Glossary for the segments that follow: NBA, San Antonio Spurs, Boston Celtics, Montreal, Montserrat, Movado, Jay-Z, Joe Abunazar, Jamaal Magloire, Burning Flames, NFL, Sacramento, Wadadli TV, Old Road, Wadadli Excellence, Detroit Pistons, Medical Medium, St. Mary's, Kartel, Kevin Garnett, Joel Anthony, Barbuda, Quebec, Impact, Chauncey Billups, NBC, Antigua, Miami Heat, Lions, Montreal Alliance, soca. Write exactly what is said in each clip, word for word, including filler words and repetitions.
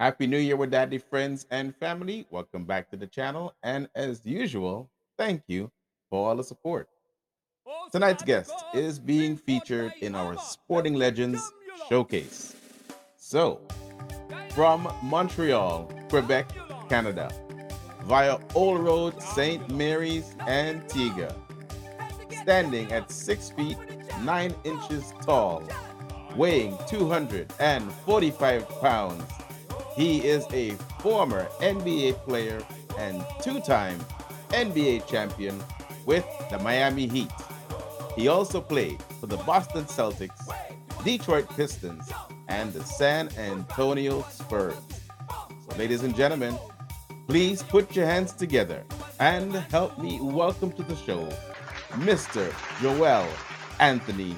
Happy New Year, Wadadli friends and family. Welcome back to the channel. And as usual, thank you for all the support. Tonight's guest is being featured in our Sporting Legends Showcase. So, from Montreal, Quebec, Canada, via Old Road, Saint Mary's, Antigua, standing at six feet, nine inches tall, weighing two hundred forty-five pounds, he is a former N B A player and two-time N B A champion with the Miami Heat. He also played for the Boston Celtics, Detroit Pistons, and the San Antonio Spurs. So, ladies and gentlemen, please put your hands together and help me welcome to the show, Mister Joel Anthony.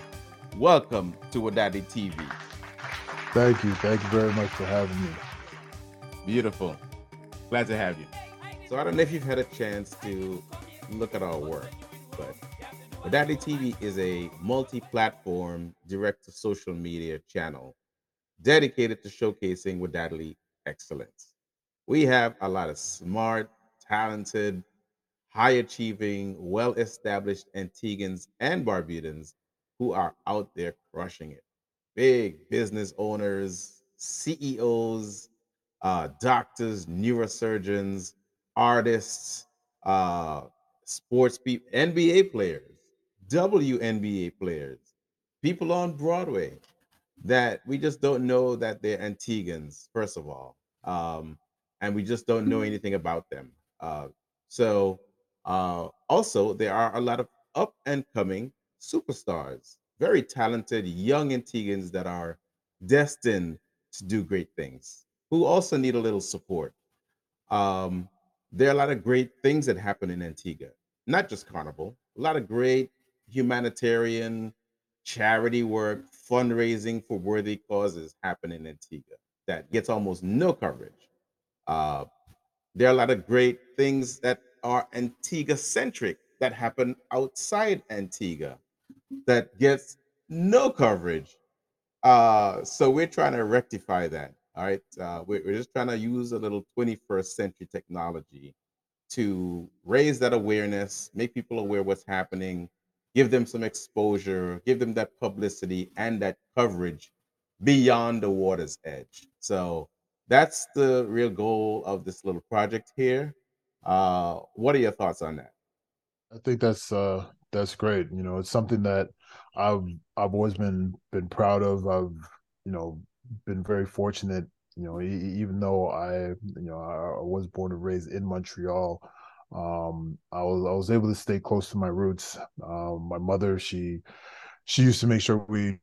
Welcome to Wadadli T V. Thank you. Thank you very much for having me. Beautiful. Glad to have you. So I don't know if you've had a chance to look at our work, but Wadadli T V is a multi-platform, direct-to-social media channel dedicated to showcasing Wadadli excellence. We have a lot of smart, talented, high-achieving, well-established Antiguans and Barbudans who are out there crushing it. Big business owners, C E Os, uh, doctors, neurosurgeons, artists, uh, sports people, N B A players, W N B A players, people on Broadway that we just don't know that they're Antiguans, first of all. Um, and we just don't know anything about them. Uh, so uh, also, there are a lot of up-and-coming superstars, very talented young Antiguans that are destined to do great things, who also need a little support. Um, there are a lot of great things that happen in Antigua, not just Carnival, a lot of great humanitarian charity work, fundraising for worthy causes happen in Antigua that gets almost no coverage. Uh, there are a lot of great things that are Antigua-centric that happen outside Antigua that gets no coverage. Uh, so we're trying to rectify that. All right, uh, we're, we're just trying to use a little twenty-first century technology to raise that awareness, make people aware what's happening, give them some exposure, give them that publicity and that coverage beyond the water's edge. So that's the real goal of this little project here. Uh, what are your thoughts on that? I think that's uh, that's great. You know, it's something that I've I've always been been proud of. I've you know. been very fortunate, you know, even though I, you know, I was born and raised in Montreal, um, I was I was able to stay close to my roots. Um, my mother, she she used to make sure we,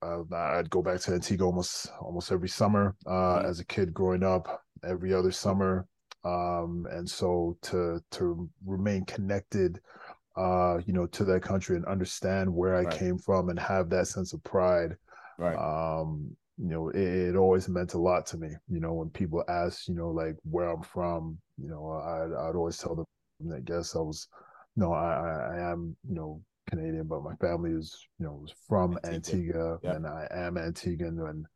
uh, I'd go back to Antigua almost almost every summer uh, as a kid growing up, every other summer, um, and so to to remain connected, uh, you know, to that country and understand where I right. came from and have that sense of pride, right. Um, you know, it, it always meant a lot to me. You know, when people ask, you know, like where I'm from, you know, I, I'd always tell them that, guess I was, you know, I, I am, you know, Canadian, but my family is, you know, was from Antigua, Antigua yeah. and I am Antiguan. And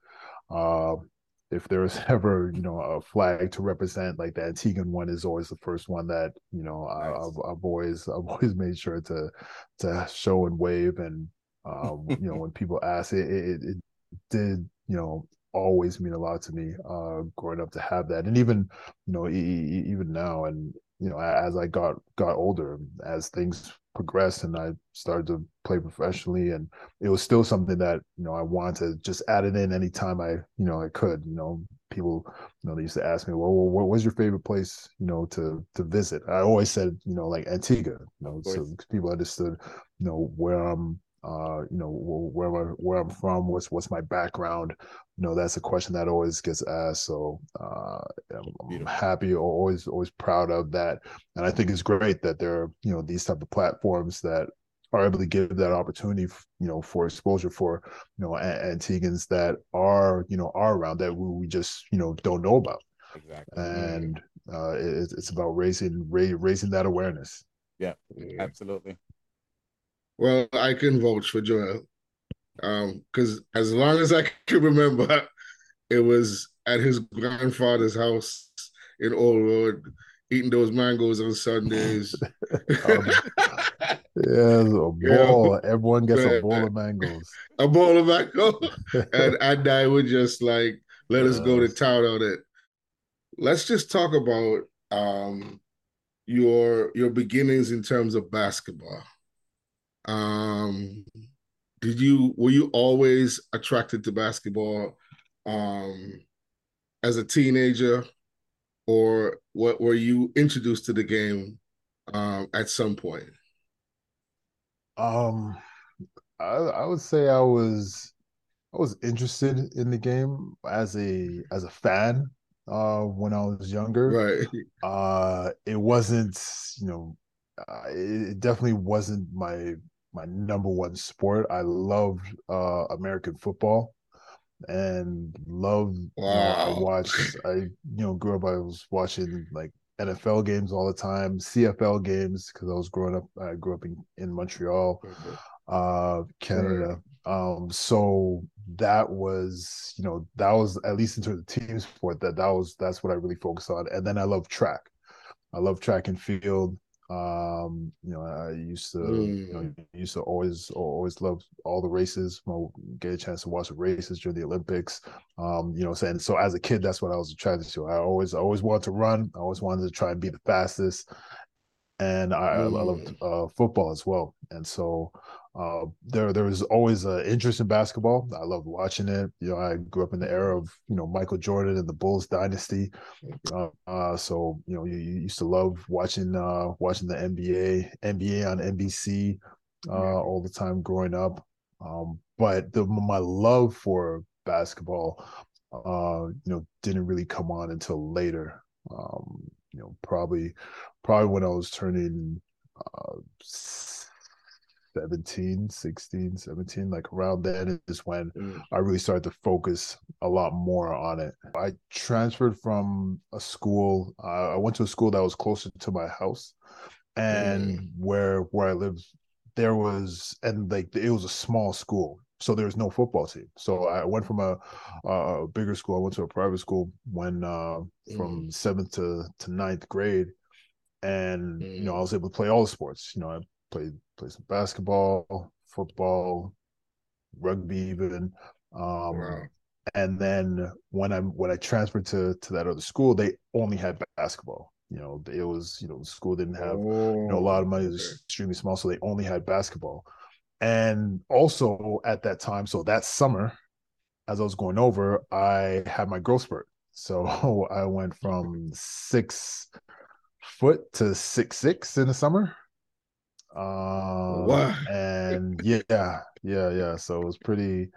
uh, if there is ever, you know, a flag to represent, like the Antiguan one is always the first one that, you know, nice. I, I've, I've always, I've always made sure to, to show and wave. And, um, you know, when people ask it, it, it did, you know, always mean a lot to me uh, growing up to have that. And even, you know, e- e- even now, and, you know, as I got, got older, as things progressed and I started to play professionally, and it was still something that, you know, I wanted to just add it in anytime I, you know, I could. You know, people, you know, they used to ask me, well, what was your favorite place, you know, to, to visit? I always said, you know, like Antigua, you know, so people understood, you know, where I'm, Uh, you know, where where I'm from, what's what's my background. You know, that's a question that always gets asked. So uh, I'm, I'm happy, always always proud of that, and I think it's great that there are, you know, these type of platforms that are able to give that opportunity, you know, for exposure for, you know, Antiguans that are, you know, are around that we just, you know, don't know about. Exactly. And uh, it, it's about raising raising that awareness. Yeah, absolutely. Well, I can vouch for Joel, because um, as long as I can remember, it was at his grandfather's house in Old Road, eating those mangoes on Sundays. um, yeah, a bowl. Yeah. Everyone gets a bowl of mangoes. A bowl of mangoes. And Adai would just like, let yes. us go to town on it. Let's just talk about um, your your beginnings in terms of basketball. Um, did you were you always attracted to basketball um, as a teenager, or what were you introduced to the game um, at some point? Um, I, I would say I was I was interested in the game as a as a fan. Uh, when I was younger, right. Uh, it wasn't, you know, uh, it, it definitely wasn't my my number one sport. I loved uh, American football, and loved. Wow. You know, I watched. I you know grew up. I was watching like N F L games all the time, C F L games, because I was growing up. I grew up in in Montreal, uh, Canada. Right. Um, so. That was, you know, that was at least in terms of team sport. That that was that's what I really focused on. And then I love track. I love track and field. Um, you know, I used to, mm. you know, used to always always love all the races. I'll get a chance to watch the races during the Olympics. Um, you know, saying so as a kid, that's what I was attracted to. I always I always wanted to run. I always wanted to try and be the fastest. And I, mm. I loved uh, football as well. And so. Uh, there, there was always an interest in basketball. I loved watching it. You know, I grew up in the era of, you know, Michael Jordan and the Bulls dynasty. Uh, uh, so, you know, you, you used to love watching, uh, watching the N B A, N B A on N B C uh, all the time growing up. Um, but the, my love for basketball, uh, you know, didn't really come on until later. Um, you know, probably, probably when I was turning uh, seventeen, sixteen, seventeen, like around then is when mm. I really started to focus a lot more on it. I transferred from a school, uh, I went to a school that was closer to my house, and mm. where where I lived, there was, and like it was a small school, so there was no football team. So I went from a, a bigger school, I went to a private school when uh, from mm. seventh to, to ninth grade, and mm. you know, I was able to play all the sports. You know, I played played some basketball, football, rugby even. Um, wow. And then when I when I transferred to to that other school, they only had basketball. You know, it was, you know, the school didn't have oh, you know, a lot of money. It was okay. extremely small, so they only had basketball. And also at that time, so that summer, as I was going over, I had my growth spurt. So I went from six foot to six six in the summer. Um wow. and yeah, yeah, yeah. So it was pretty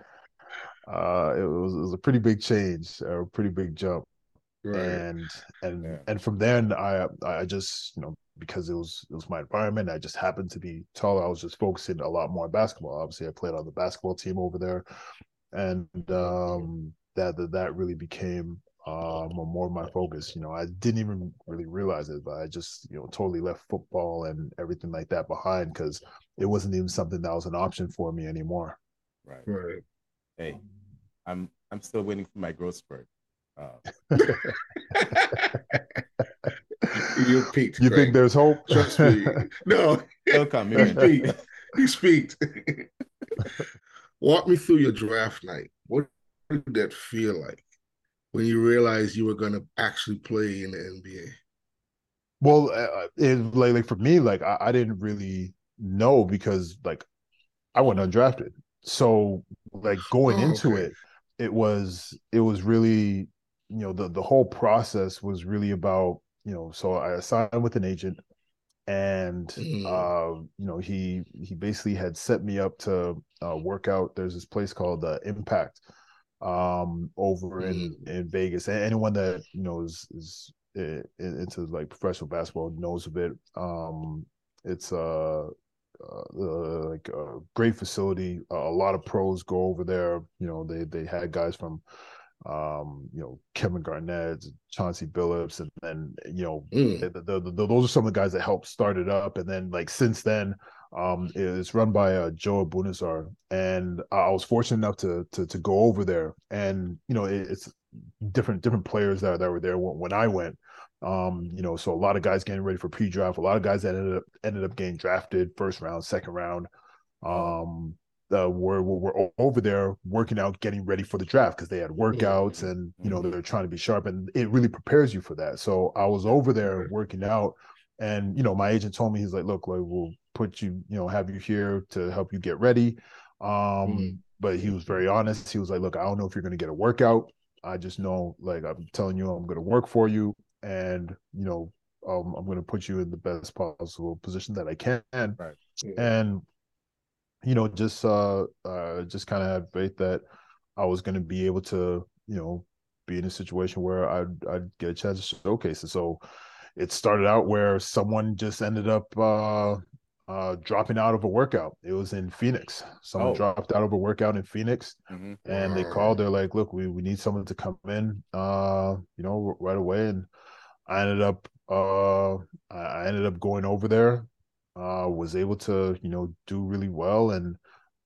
uh it was it was a pretty big change, a pretty big jump. Right. And and yeah. and from then I I just, you know, because it was it was my environment, I just happened to be taller. I was just focusing a lot more on basketball. Obviously I played on the basketball team over there, and um that that, that really became Um, more of my focus. You know, I didn't even really realize it, but I just, you know, totally left football and everything like that behind, because it wasn't even something that was an option for me anymore. Right. Right. Hey, I'm I'm still waiting for my growth spurt. Uh, you peaked. You Greg. Think there's hope? Trust me. No. He'll come. He peaked. He's peaked. Walk me through your draft night. What did that feel like when you realized you were going to actually play in the N B A? Well, it, like, like for me, like I, I didn't really know, because like I went undrafted. So like going oh, into okay. it, it was, it was really, you know, the, the whole process was really about, you know, so I signed with an agent, and, mm. uh, you know, he, he basically had set me up to uh, work out. There's this place called uh, Impact, um over in mm. in Vegas. Anyone that, you know, is, is is into like professional basketball knows of it. Um it's a, a like a great facility. A lot of pros go over there. You know, they they had guys from um you know, Kevin Garnett, Chauncey Billups, and then, you know, mm. the, the, the, the, those are some of the guys that helped start it up. And then like since then, Um, it's run by uh, Joe Abunazar, and I was fortunate enough to, to to go over there, and you know, it, it's different different players that, that were there when, when I went. Um, you know, so a lot of guys getting ready for pre-draft, a lot of guys that ended up ended up getting drafted first round, second round, um, uh, were, were, were over there working out, getting ready for the draft because they had workouts and, you know, they're trying to be sharp, and it really prepares you for that. So I was over there working out, and, you know, my agent told me, he's like, look, like, we'll put you, you know, have you here to help you get ready. Um, mm-hmm. But he was very honest. He was like, look, I don't know if you're going to get a workout. I just know, like, I'm telling you, I'm going to work for you. And, you know, um, I'm going to put you in the best possible position that I can. Right. Yeah. And, you know, just uh, uh, just kind of had faith that I was going to be able to, you know, be in a situation where I'd, I'd get a chance to showcase it. So it started out where someone just ended up uh, uh, dropping out of a workout. It was in Phoenix. Someone oh. dropped out of a workout in Phoenix, mm-hmm. and they called. They're like, look, we, we need someone to come in, uh, you know, right away. And I ended up uh, I ended up going over there, uh, was able to, you know, do really well. And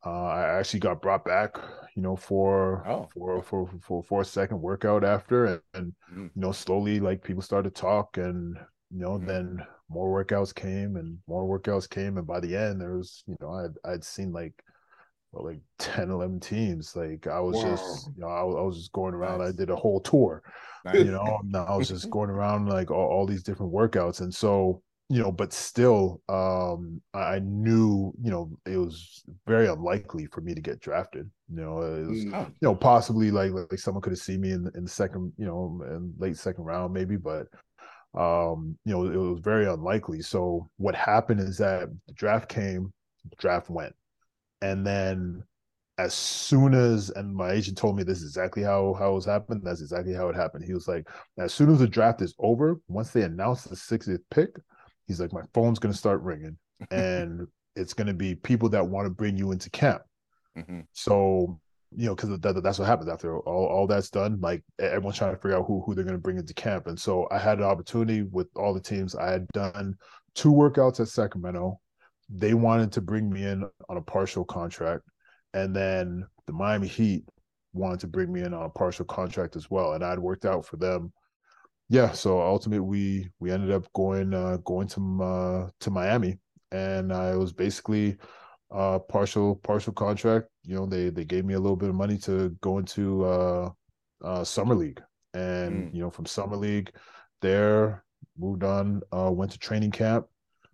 uh, I actually got brought back, you know, for oh. for, for for for a second workout after, and, and mm-hmm. you know, slowly, like, people started to talk, and, you know, mm-hmm. then more workouts came and more workouts came, and by the end, there was, you know, I'd I'd seen like well, like ten, eleven teams. Like, I was Whoa. just, you know, I, I was just going around. Nice. I did a whole tour, nice. you know, and I was just going around, like, all, all these different workouts, and so. You know, but still, um, I knew, you know, it was very unlikely for me to get drafted. You know, it was, oh. you know, possibly like like someone could have seen me in in the second, you know, in late second round maybe, but um, you know, it was very unlikely. So what happened is that the draft came, the draft went, and then as soon as, and my agent told me this is exactly how how it was happened. That's exactly how it happened. He was like, as soon as the draft is over, once they announce the sixtieth pick. He's like, my phone's going to start ringing, and it's going to be people that want to bring you into camp. Mm-hmm. So, you know, because that, that's what happens after all, all that's done. Like, everyone's trying to figure out who, who they're going to bring into camp. And so I had an opportunity with all the teams. I had done two workouts at Sacramento. They wanted to bring me in on a partial contract. And then the Miami Heat wanted to bring me in on a partial contract as well. And I'd worked out for them. Yeah, so ultimately we we ended up going uh, going to uh, to Miami, and I was basically uh, partial partial contract. You know, they they gave me a little bit of money to go into uh, uh, summer league, and mm. you know, from summer league, there moved on, uh, went to training camp.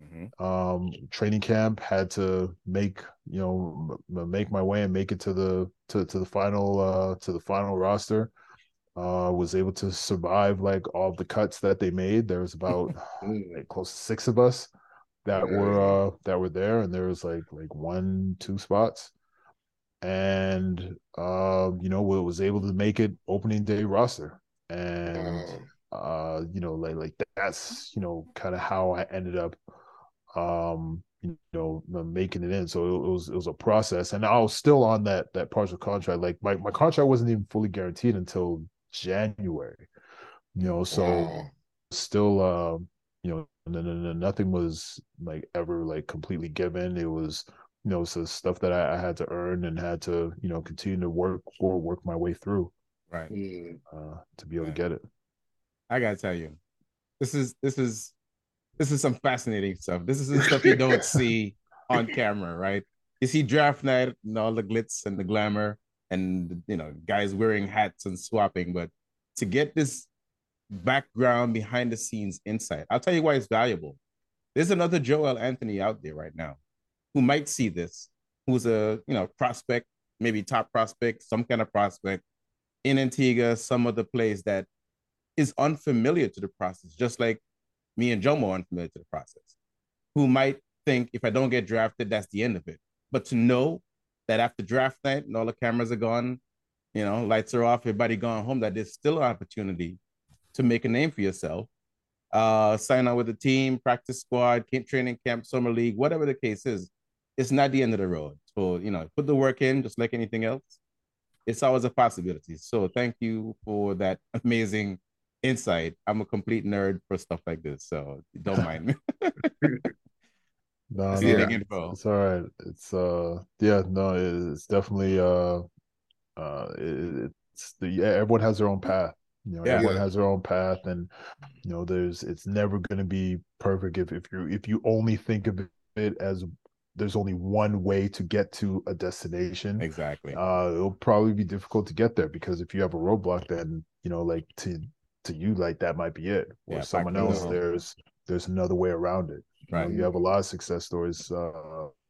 Mm-hmm. Um, training camp had to make you know m- make my way and make it to the to to the final uh, to the final roster. Uh, was able to survive, like, all the cuts that they made. There was about like, close to six of us that yeah. were uh, that were there, and there was like like one, two spots, and uh, you know, was able to make it opening day roster, and wow. uh, you know, like like that's you know kind of how I ended up, um, you know, making it in. So it, it was it was a process, and I was still on that that partial contract. Like, my my contract wasn't even fully guaranteed until January, you know, so wow. still, uh, you know, no, no, no, nothing was like ever like completely given. It was, you know, so stuff that I, I had to earn and had to, you know, continue to work for, work my way through, right, uh, to be able right. to get it. I gotta tell you, this is this is this is some fascinating stuff. This is stuff you don't see on camera, right? You see draft night and all the glitz and the glamour, and, you know, guys wearing hats and swapping, but to get this background, behind the scenes insight, I'll tell you why it's valuable. There's another Joel Anthony out there right now who might see this, who's a, you know, prospect, maybe top prospect, some kind of prospect in Antigua, some other place that is unfamiliar to the process, just like me and Jomo are unfamiliar to the process, who might think, if I don't get drafted, that's the end of it. But to know that after draft night and all the cameras are gone, you know, lights are off, everybody gone home, that there's still an opportunity to make a name for yourself, uh, sign on with the team, practice squad, training camp, summer league, whatever the case is, it's not the end of the road. So, you know, put the work in, just like anything else. It's always a possibility. So thank you for that amazing insight. I'm a complete nerd for stuff like this, so don't mind me. No, no, yeah. It's all right. It's uh, yeah, no, it's definitely uh, uh, it's the yeah, everyone has their own path, You know, yeah, everyone yeah. has their own path, and you know, there's it's never going to be perfect if if you if you only think of it as there's only one way to get to a destination. Exactly. Uh, it'll probably be difficult to get there, because if you have a roadblock, then you know, like to to you, like that might be it. Or yeah, someone else, know. there's there's another way around it. Right. You know, you have a lot of success stories, uh,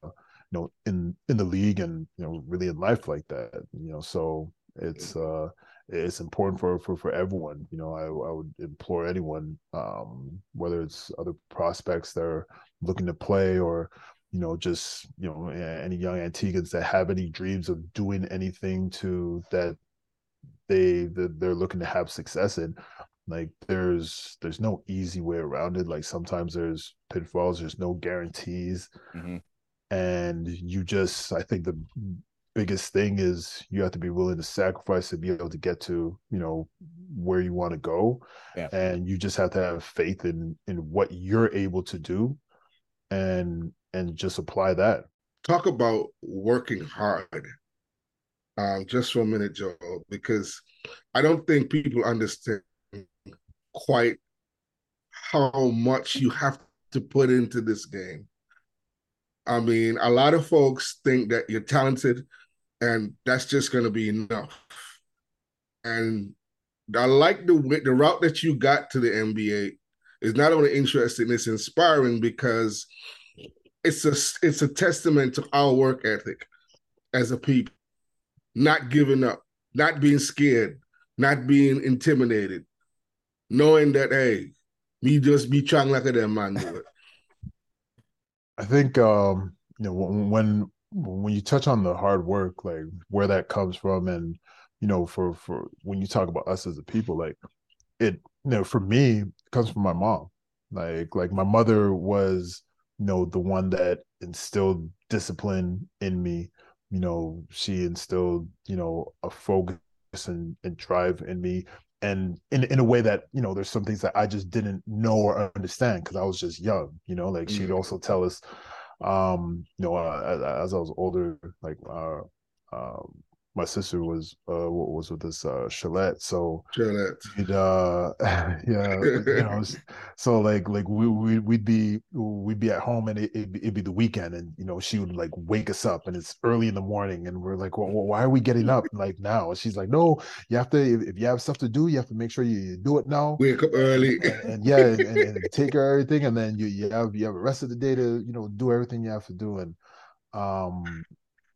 you know, in in the league, and you know, really in life like that. You know, so it's uh, it's important for for for everyone. You know, I I would implore anyone, um, whether it's other prospects that are looking to play, or you know, just, you know, any young Antiguans that have any dreams of doing anything to that they that they're looking to have success in. Like, there's there's no easy way around it. Like, sometimes there's pitfalls, there's no guarantees. Mm-hmm. And you just, I think the biggest thing is you have to be willing to sacrifice to be able to get to, you know, where you want to go. Yeah. And you just have to have faith in in what you're able to do, and and just apply that. Talk about working hard. Um, just for a minute, Joel, because I don't think people understand quite how much you have to put into this game. I mean, a lot of folks think that you're talented and that's just going to be enough. And I like the way, the route that you got to the N B A is not only interesting, it's inspiring, because it's a, it's a testament to our work ethic as a people, not giving up, not being scared, not being intimidated, knowing that, hey, me just be trying like a damn man do it. I think, um, you know, when when you touch on the hard work, like where that comes from, and, you know, for, for when you talk about us as a people, like it, you know, for me, it comes from my mom. Like, like my mother was, you know, the one that instilled discipline in me. You know, she instilled, you know, a focus and, and drive in me. And in, in a way that, you know, there's some things that I just didn't know or understand because I was just young, you know, like she'd also tell us, um, you know, uh, as I was older, like uh, uh, my sister was uh, was with this uh, Chalette. So, Chalette. It, uh, yeah, you know, so like like we, we, we'd be we'd be at home, and it, it'd, it'd be the weekend, and, you know, she would like wake us up, and it's early in the morning, and we're like, well, why are we getting up like now? And she's like, no, you have to, if, if you have stuff to do, you have to make sure you, you do it now. Wake up early. And, and yeah, and, and, and take care of everything. And then you, you have you have the rest of the day to, you know, do everything you have to do. And, um,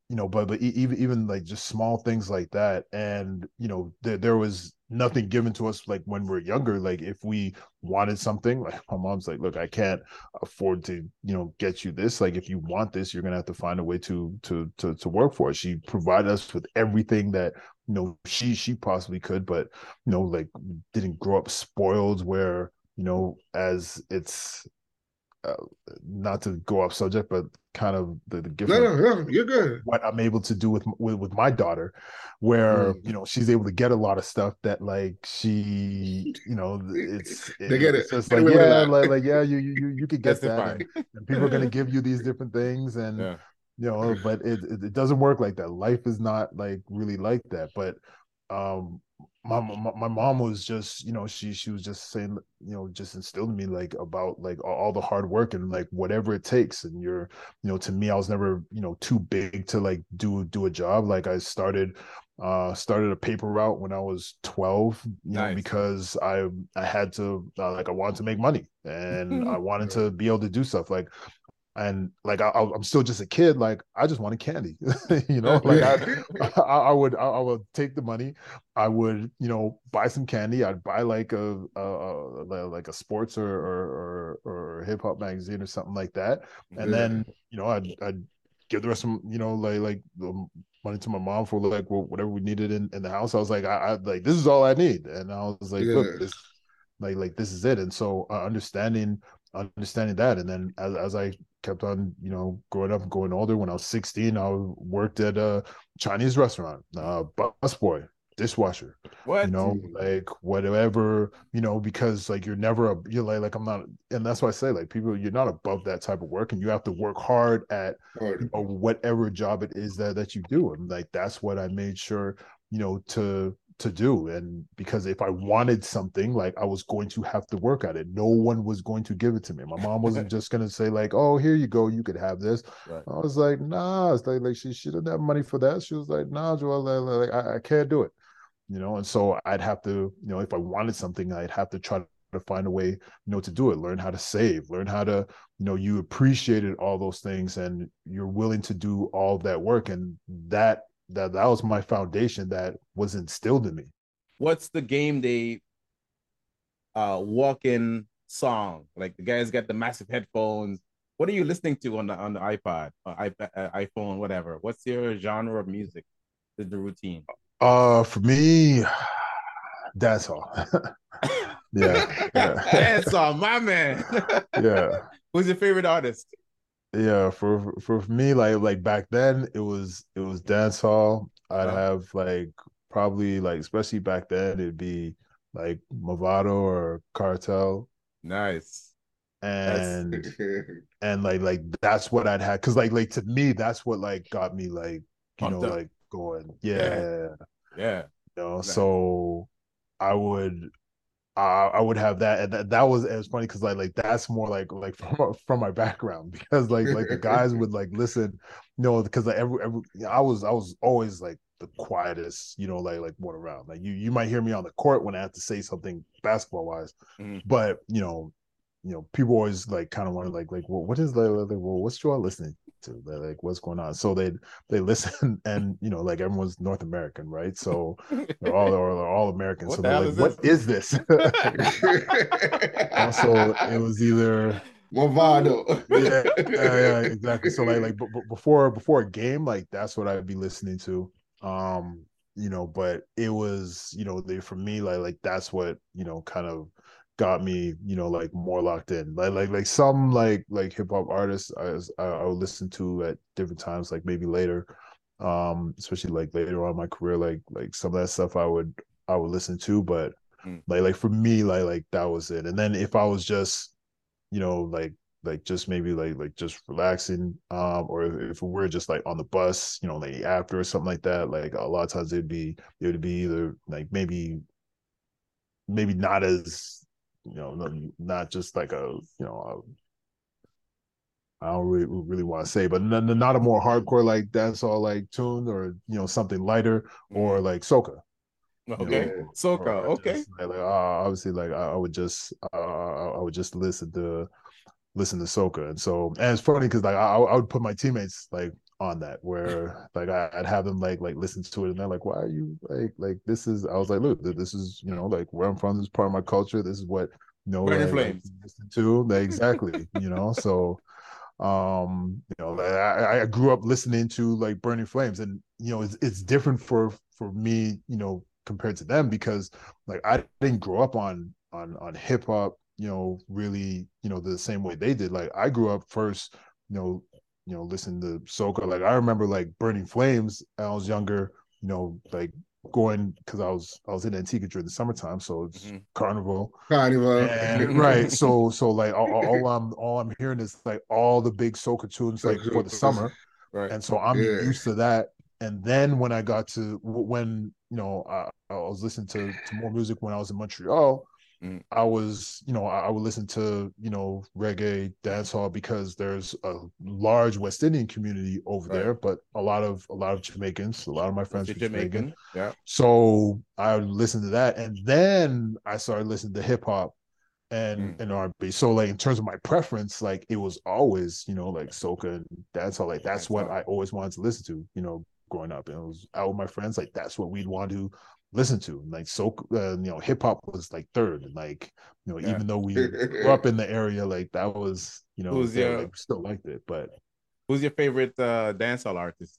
you know, but but even even like just small things like that, and you know, there there was nothing given to us like when we were younger. Like if we wanted something, like my mom's like, look, I can't afford to, you know, get you this. Like if you want this, you're gonna have to find a way to to to to work for it. She provided us with everything that, you know, she she possibly could, but you know, like didn't grow up spoiled where, you know, as it's. Uh, not to go off subject, but kind of the, the gift. No, no, no, you're good. What I'm able to do with with, with my daughter, where mm. you know, she's able to get a lot of stuff that like she, you know, it's it, they get it. It's just like, yeah, like, like yeah, you you you could get that, and, and people are gonna give you these different things, and yeah. you know, but it it doesn't work like that. Life is not like really like that, but um. My, my my mom was just, you know, she she was just saying, you know, just instilled in me like about like all the hard work and like whatever it takes. And you're, you know, to me, I was never, you know, too big to like do do a job. Like I started uh started a paper route when I was twelve, you nice. know, because I I had to uh, like I wanted to make money, and I wanted to be able to do stuff like. And like I, I'm still just a kid. Like I just wanted candy, you know. Like I, I would, I would take the money. I would, you know, buy some candy. I'd buy like a, a, a like a sports or or, or, or hip hop magazine or something like that. And yeah. then, you know, I'd, I'd give the rest of, you know, like like the money to my mom for like whatever we needed in, in the house. I was like, I, I like this is all I need, and I was like, yeah. look, this, like like this is it. And so uh, understanding. understanding that, and then as, as I kept on, you know, growing up and going older, when I was sixteen, I worked at a Chinese restaurant, uh busboy, dishwasher, what you know, like whatever, you know, because like you're never a, you're like, like I'm not, and that's why I say like people, you're not above that type of work, and you have to work hard at hard. You know, whatever job it is that that you do. And like that's what I made sure, you know, to to do. And because if I wanted something, like, I was going to have to work at it. No one was going to give it to me. My mom wasn't just going to say, like, oh, here you go, you could have this. Right. I was like, nah. It's like, like she, she didn't have money for that. She was like, nah, Joel, like, I, I can't do it. You know, and so I'd have to, you know, if I wanted something, I'd have to try to find a way, you know, to do it, learn how to save, learn how to, you know, you appreciated all those things and you're willing to do all that work. And that, that, that was my foundation that was instilled in me. What's the game day uh, walk-in song? Like, the guy's got the massive headphones. What are you listening to on the, on the iPod, or iPad, iPhone, whatever? What's your genre of music? Is the routine? Uh, for me, dancehall. Yeah, yeah. Dancehall, my man. Yeah. Who's your favorite artist? Yeah, for for me, like like back then, it was it was dancehall. I'd wow. have like probably like especially back then, it'd be like Movado or Kartel. Nice. And that's... and like like that's what I'd had, because like like to me, that's what like got me like you Pumped know up. Like going yeah yeah, yeah. You know, exactly. So I would. I, I would have that, and that, that was it was funny because like like that's more like like from, from my background, because like like the guys would like listen, you know, because like every, every I was I was always like the quietest, you know, like like one around. Like you you might hear me on the court when I have to say something basketball wise, mm-hmm. but you know you know people always like kind of want to like like well, what is like, like well what's y'all listening to, they're like what's going on, so they they listen, and you know like everyone's North American, right? So they're all they're all American, what so they're like, what is this? Also, it was either Movado. yeah, yeah, yeah, exactly. So like like b- b- before before a game, like that's what I'd be listening to, um, you know. But it was you know they for me like like that's what you know kind of got me, you know, like more locked in. Like, like, like some like like hip hop artists I, I I would listen to at different times, like maybe later, um, especially like later on in my career, like like some of that stuff I would I would listen to, but mm. like like for me, like like that was it. And then if I was just, you know, like like just maybe like like just relaxing, um, or if, if we were just like on the bus, you know, like after or something like that, like a lot of times it'd be it would be either like maybe maybe not as you know, not just like a, you know, a, I don't really, really want to say, but n- n- not a more hardcore like dancehall like tune, or you know something lighter, or like soca. Okay, you know, soca. Okay. Just, like, uh, obviously, like I, I would just, uh, I would just listen to listen to soca, and so and it's funny because like I, I would put my teammates like on that, where like I, I'd have them like like listen to it, and they're like, "Why are you like like this is?" I was like, "Look, this is you know like where I'm from. This is part of my culture. This is what you know, Burning Flames like, listen to like, exactly." You know, so um, you know, like, I I grew up listening to like Burning Flames, and you know, it's it's different for for me, you know, compared to them, because like I didn't grow up on on on hip hop, you know, really, you know, the same way they did. Like I grew up first, you know. you know, listen to soca. Like I remember like Burning Flames when I was younger, you know, like going, cause I was, I was in Antigua during the summertime. So it's mm-hmm. carnival. Carnival. And, right. So, so like all, all I'm, all I'm hearing is like all the big soca tunes like for the summer. Right. And so I'm yeah. used to that. And then when I got to, when, you know, I, I was listening to, to more music when I was in Montreal, I was, you know, I would listen to, you know, reggae, dancehall, because there's a large West Indian community over right. there, but a lot of a lot of Jamaicans, a lot of my friends were Jamaican. Jamaican. Yeah. So I would listen to that, and then I started listening to hip hop and mm. and R and B. So like in terms of my preference, like it was always, you know, like soca and dancehall. Like that's dancehall. What I always wanted to listen to, you know, growing up, and I was out with my friends. Like that's what we'd want to listen to, and like so uh, you know hip hop was like third, and like you know yeah. even though we grew up in the area, like that was you know who's your, like, still liked it. But who's your favorite uh dancehall artist?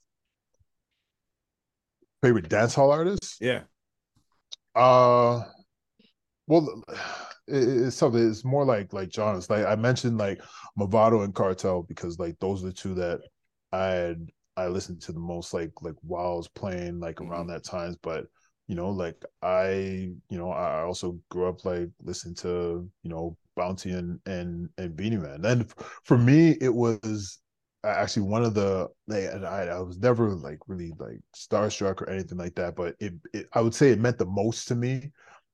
Favorite dancehall artist? Yeah. Uh, well, it, it's something. It's more like like genres. Like I mentioned, like Movado and Kartel, because like those are the two that I had, I listened to the most. Like like while I was playing, like around mm-hmm. that times, but. You know, like I, you know, I also grew up like listening to, you know, Bounty and and and Beanie Man. And for me, it was actually one of the like, I, I was never like really like starstruck or anything like that, but it, it I would say it meant the most to me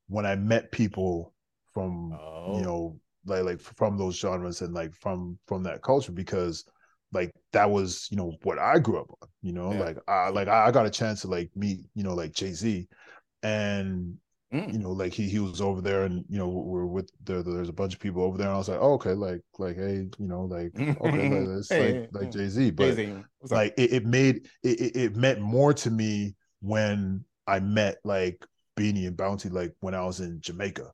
when I met people from oh. you know like like from those genres and like from from that culture, because like that was, you know, what I grew up on, you know. Yeah. Like I like I got a chance to like meet, you know, like Jay-Z, and mm. you know, like he he was over there, and you know we're with there. There's a bunch of people over there, and I was like, oh, okay, like like hey, you know, like okay, like, it's hey, like like Jay-Z, but Jay-Z. Like it, it made it it meant more to me when I met like Beanie and Bounty, like when I was in Jamaica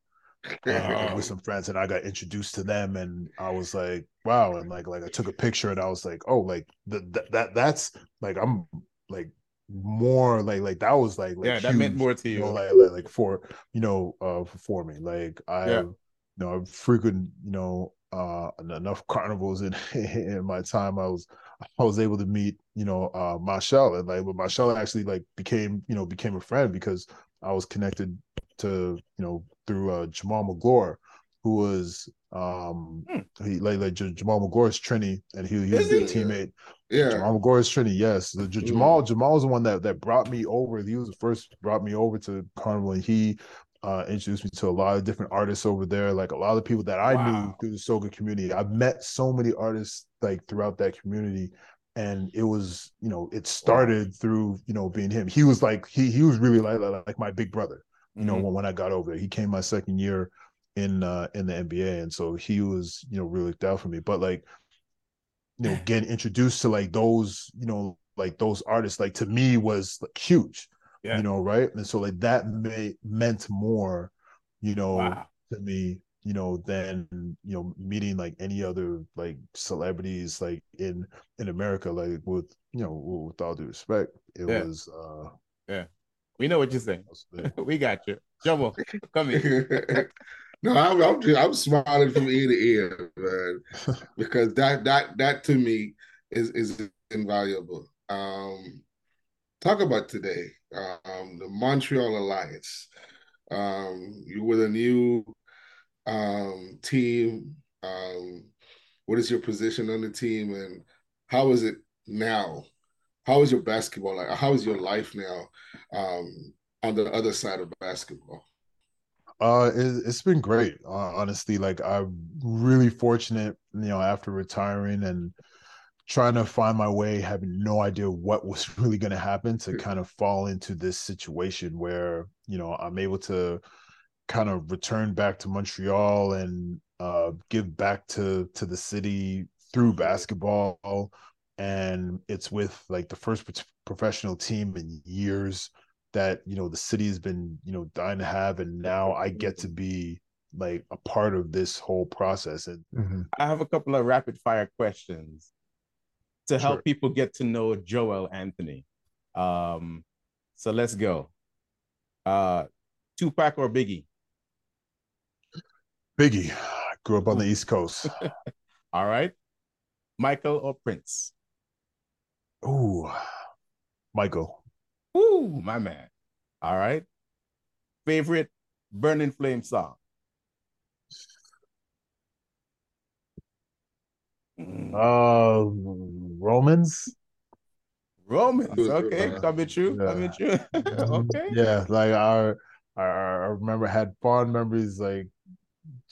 uh, with some friends, and I got introduced to them, and I was like, wow, and like like I took a picture, and I was like, oh, like th- th- that that's like I'm like. more like like that was like, like yeah that huge, meant more to you, you know, like, like like for you know uh for me like I yeah. you know I frequent you know uh enough carnivals in in my time. I was I was able to meet you know uh Marshall, and like with Marshall actually like became you know became a friend because I was connected to you know through uh Jamaal Magloire, who was um hmm. he like like Jamaal Magloire's Trini, and he, he was a teammate. Yeah, Jamaal Magloire's Trini. Yes, the, J- Jamaal Jamal's the one that, that brought me over. He was the first brought me over to Carnival, and he uh, introduced me to a lot of different artists over there. Like a lot of people that I wow. knew through the Soca community. I've met so many artists like throughout that community, and it was you know it started wow. through you know being him. He was like he he was really like like, like my big brother. You mm-hmm. know when, when I got over there, he came my second year in uh in the N B A, and so he was you know really looked out for me. But like you know getting introduced to like those you know like those artists like to me was like huge. Yeah. You know right and so like that may, meant more you know wow. to me you know than you know meeting like any other like celebrities like in in America, like with you know with all due respect. It yeah. was uh yeah we know what you're saying. We got you, Jumbo. Come here. No, I'm, I'm just I'm smiling from ear to ear, man, because that that that to me is is invaluable. Um, talk about today, um, the Montreal Alliance. Um, you were a new um, team. Um, what is your position on the team, and how is it now? How is your basketball life? How is your life now um, on the other side of basketball? Uh, it, it's been great, uh, honestly. Like I'm really fortunate, you know, after retiring and trying to find my way, having no idea what was really going to happen, to kind of fall into this situation where, you know, I'm able to kind of return back to Montreal and uh, give back to, to the city through basketball. And it's with like the first professional team in years that you know the city has been you know dying to have, and now I get to be like a part of this whole process. And mm-hmm. I have a couple of rapid fire questions to help sure. people get to know Joel Anthony. Um, so let's go. Uh, Tupac or Biggie? Biggie. I grew up on the East Coast. All right. Michael or Prince? Ooh, Michael. Ooh, my man. All right. Favorite Burning Flame song? Uh, Romans. Romans. Okay, yeah. Coming true. Yeah. Coming true. Yeah. Okay. Yeah, like I, I, I remember had fond memories, like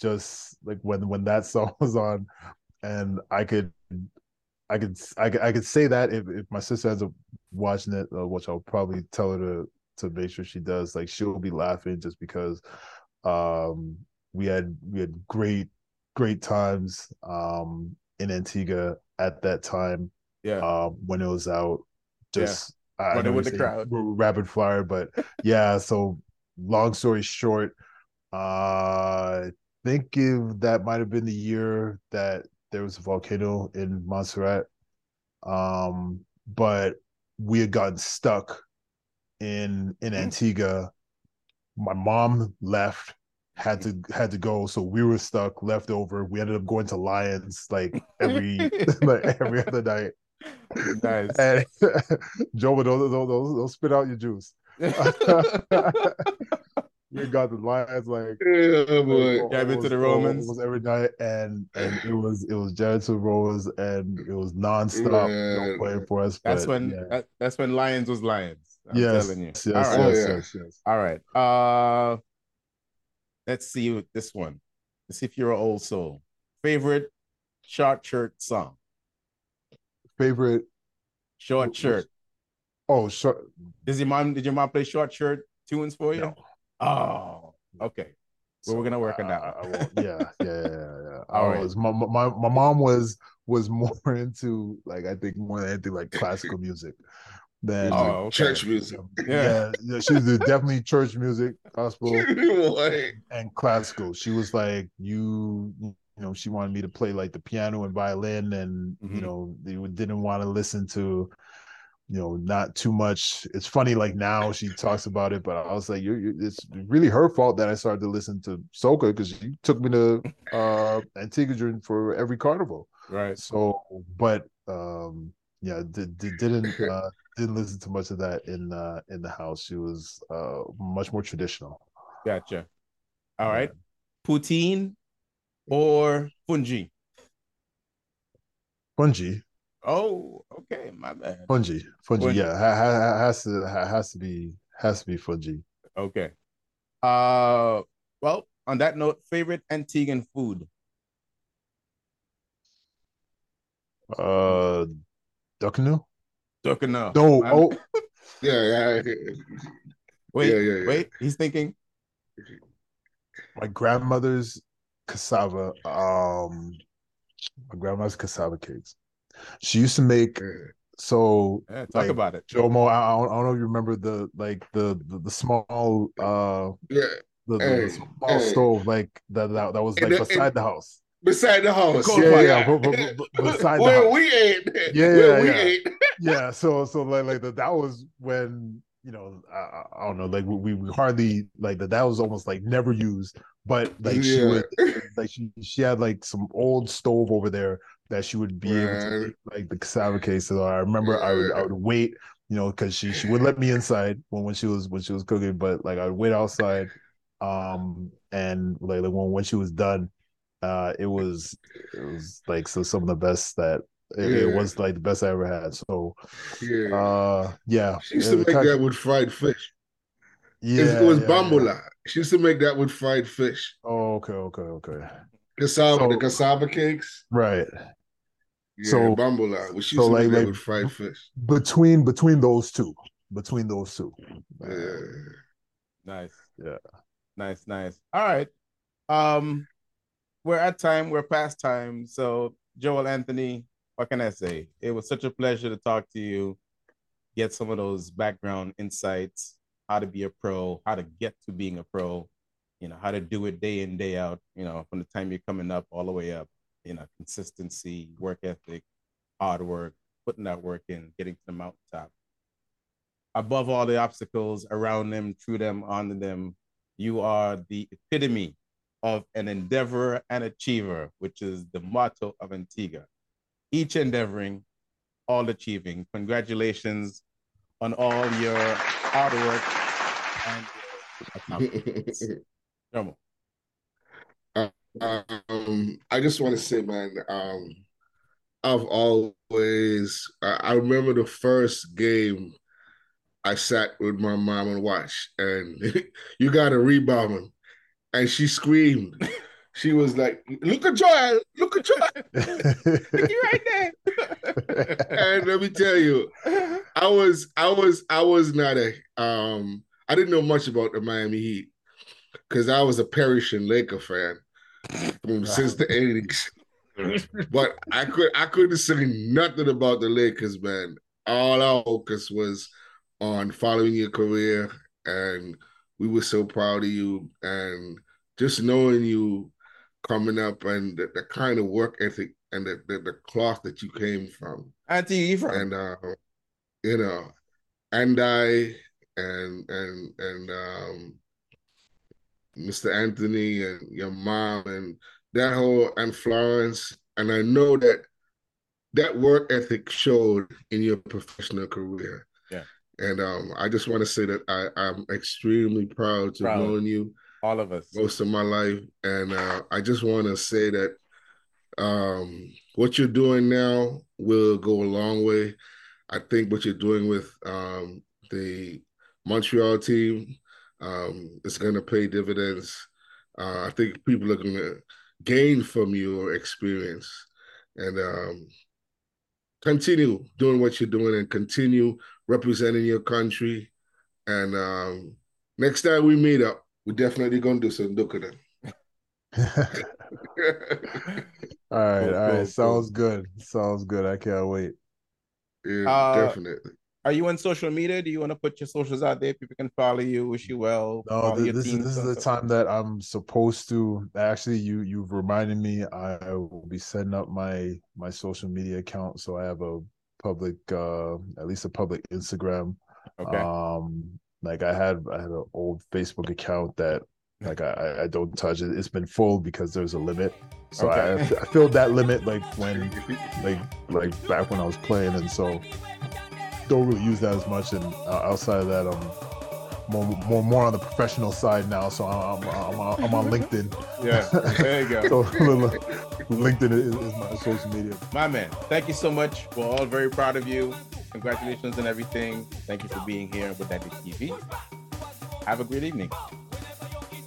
just like when when that song was on, and I could. I could I could I could say that if, if my sister ends up watching it, uh, which I'll probably tell her to to make sure she does. Like she'll be laughing just because um, we had we had great great times um, in Antigua at that time. Yeah, uh, when it was out, just yeah. I, I with the crowd, rapid fire. But yeah, so long story short, uh, I think if that might have been the year that there was a volcano in Montserrat, um, but we had gotten stuck in in Antigua. My mom left, had to had to go, so we were stuck, left over. We ended up going to Lions like every like every other night. Nice, and, Joe, don't, don't, don't, don't spit out your juice. the Gotham Lions. Like, yeah, boy. Dive into the Romans almost every night, and and it was it was genital rollers, and it was nonstop. Yeah. Don't play for us. That's but, when yeah. that, that's when Lions was Lions. I'm yes, telling you. Yes, All yes, right. yes, yes, yes. All right. Uh, let's see this one. Let's see if you're an old soul. Favorite short shirt song. Favorite short shirt. Oh, short. Does your mom? Did your mom play short shirt tunes for you? No. Oh, okay. So, well, we're gonna work uh, on that. Yeah, yeah, yeah, yeah. All right. Was, my, my my mom was was more into like I think more than anything like classical music than oh, okay. church music. Yeah, yeah, yeah she was definitely church music, gospel, like... and classical. She was like you. You know, she wanted me to play like the piano and violin, and mm-hmm. you know, they didn't want to listen to. You know, not too much. It's funny, like now she talks about it, but I was like, you're, you're, it's really her fault that I started to listen to soca because she took me to uh, Antigua for every carnival. Right. So, but um, yeah, did, did, didn't uh, didn't listen to much of that in uh, in the house. She was uh, much more traditional. Gotcha. All right, yeah. Poutine or fungi? Fungi. Oh, okay, my bad. Fungi, fungi, fungi. yeah, ha, ha, ha, has to ha, has to be has to be fungi. Okay. Uh, well, on that note, favorite Antiguan food. Uh, ducano. Ducano. No. Oh. yeah, yeah. Wait, yeah, yeah, yeah. wait. He's thinking. My grandmother's cassava. Um, my grandma's cassava cakes. She used to make so yeah, talk like, about it. Jomo, I, I don't know if you remember the like the the, the small uh yeah. the, the hey. small hey. stove like that, that that was like and, beside and, the house. Beside the house. Yeah, yeah, yeah. B- b- b- beside the house. we ate. Yeah, yeah, we yeah. ate. yeah, so so like like the, that was when you know, I, I don't know, like we, we hardly like that. That was almost like never used, but like yeah. she would, like she, she had like some old stove over there that she would be right. able to make, like the cassava case. So I remember yeah. I would I would wait, you know, because she she would let me inside when, when she was when she was cooking, but like I would wait outside, um, and like, like when when she was done, uh, it was it was like so some of the best that. It, yeah. it was like the best I ever had. So, yeah, uh, yeah. She used to make that with fried fish. Yeah, it was yeah, bambola. Yeah. She used to make that with fried fish. Oh, okay, okay, okay. Cassava, so, the cassava cakes, right? Yeah, so bambola. She used so to like, make that like, with fried fish. Between between those two, between those two. Yeah. Nice. Yeah. Nice. Nice. All right. Um, we're at time. We're past time. So Joel Anthony. What can I say? It was such a pleasure to talk to you, get some of those background insights, how to be a pro, how to get to being a pro, you know, how to do it day in, day out, you know, from the time you're coming up all the way up, you know, consistency, work ethic, hard work, putting that work in, getting to the mountaintop. Above all the obstacles, around them, through them, onto them, you are the epitome of an endeavor and achiever, which is the motto of Antigua. Each endeavoring, all achieving. Congratulations on all your hard work and accomplishments. Uh, um, I just want to say, man, um, I've always, I, I remember the first game I sat with my mom and watched, and you got a rebound, and she screamed. She was like, "Look at Joel! Look at Joel! Look you right there!" And let me tell you, I was, I was, I was not a, um, I didn't know much about the Miami Heat because I was a perishing Laker fan from, since the eighties. But I could, I couldn't say nothing about the Lakers, man. All our focus was on following your career, and we were so proud of you, and just knowing you. Coming up and the, the kind of work ethic and the, the, the cloth that you came from. I think you from. And, uh, you know, and I, and, and, and um, Mister Anthony and your mom and that whole, and Florence. And I know that that work ethic showed in your professional career. Yeah. And um, I just want to say that I, I'm extremely proud to have known you. All of us. Most of my life. And uh, I just want to say that um, what you're doing now will go a long way. I think what you're doing with um, the Montreal team um, is going to pay dividends. Uh, I think people are going to gain from your experience. And um, continue doing what you're doing and continue representing your country. And um, next time we meet up, we're definitely going to do some dukkadam. all right, cool, all right. Cool, Sounds cool. good. Sounds good. I can't wait. Yeah, uh, definitely. Are you on social media? Do you want to put your socials out there? People can follow you, wish you well. No, this, this, is, this is the time that I'm supposed to. Actually, you you've reminded me. I will be setting up my my social media account, so I have a public, uh, at least a public Instagram. Okay. Um, like I had, I had an old Facebook account that, like I, I don't touch it. It's been full because there's a limit. So okay. I, I filled that limit like when, like like back when I was playing, and so. Don't really use that as much, and uh, outside of that, I'm more, more more on the professional side now. So I'm I'm, I'm, I'm on LinkedIn. Yeah, there you go. So LinkedIn is, is my social media. My man, thank you so much. We're all very proud of you. Congratulations on everything. Thank you for being here with Wadadli T V. Have a great evening.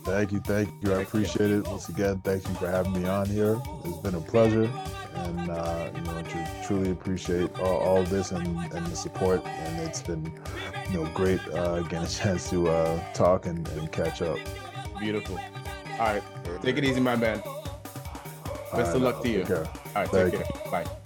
Thank you, thank you. I appreciate it once again. Thank you for having me on here. It's been a pleasure. And uh, you know, tr- truly appreciate all, all this and, and the support. And it's been, you know, great uh, getting a chance to uh, talk and, and catch up. Beautiful. All right, take it easy, my man. Best right, of luck to you. All right, take care. Bye.